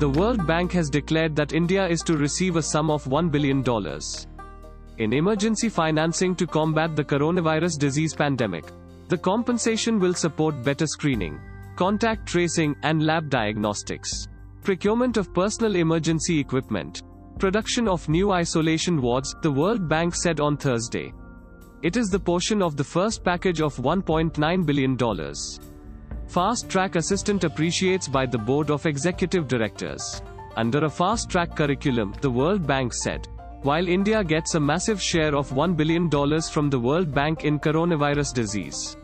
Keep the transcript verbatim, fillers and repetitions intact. The World Bank has declared that India is to receive a sum of one billion dollars in emergency financing to combat the coronavirus disease pandemic. The compensation will support better screening, contact tracing, and lab diagnostics, procurement of personal emergency equipment, production of new isolation wards, the World Bank said on Thursday. It is the portion of the first package of one point nine billion dollars. Fast Track Assistant appreciates by the Board of Executive Directors. Under a Fast Track curriculum, the World Bank said, while India gets a massive share of one billion dollars from the World Bank in coronavirus disease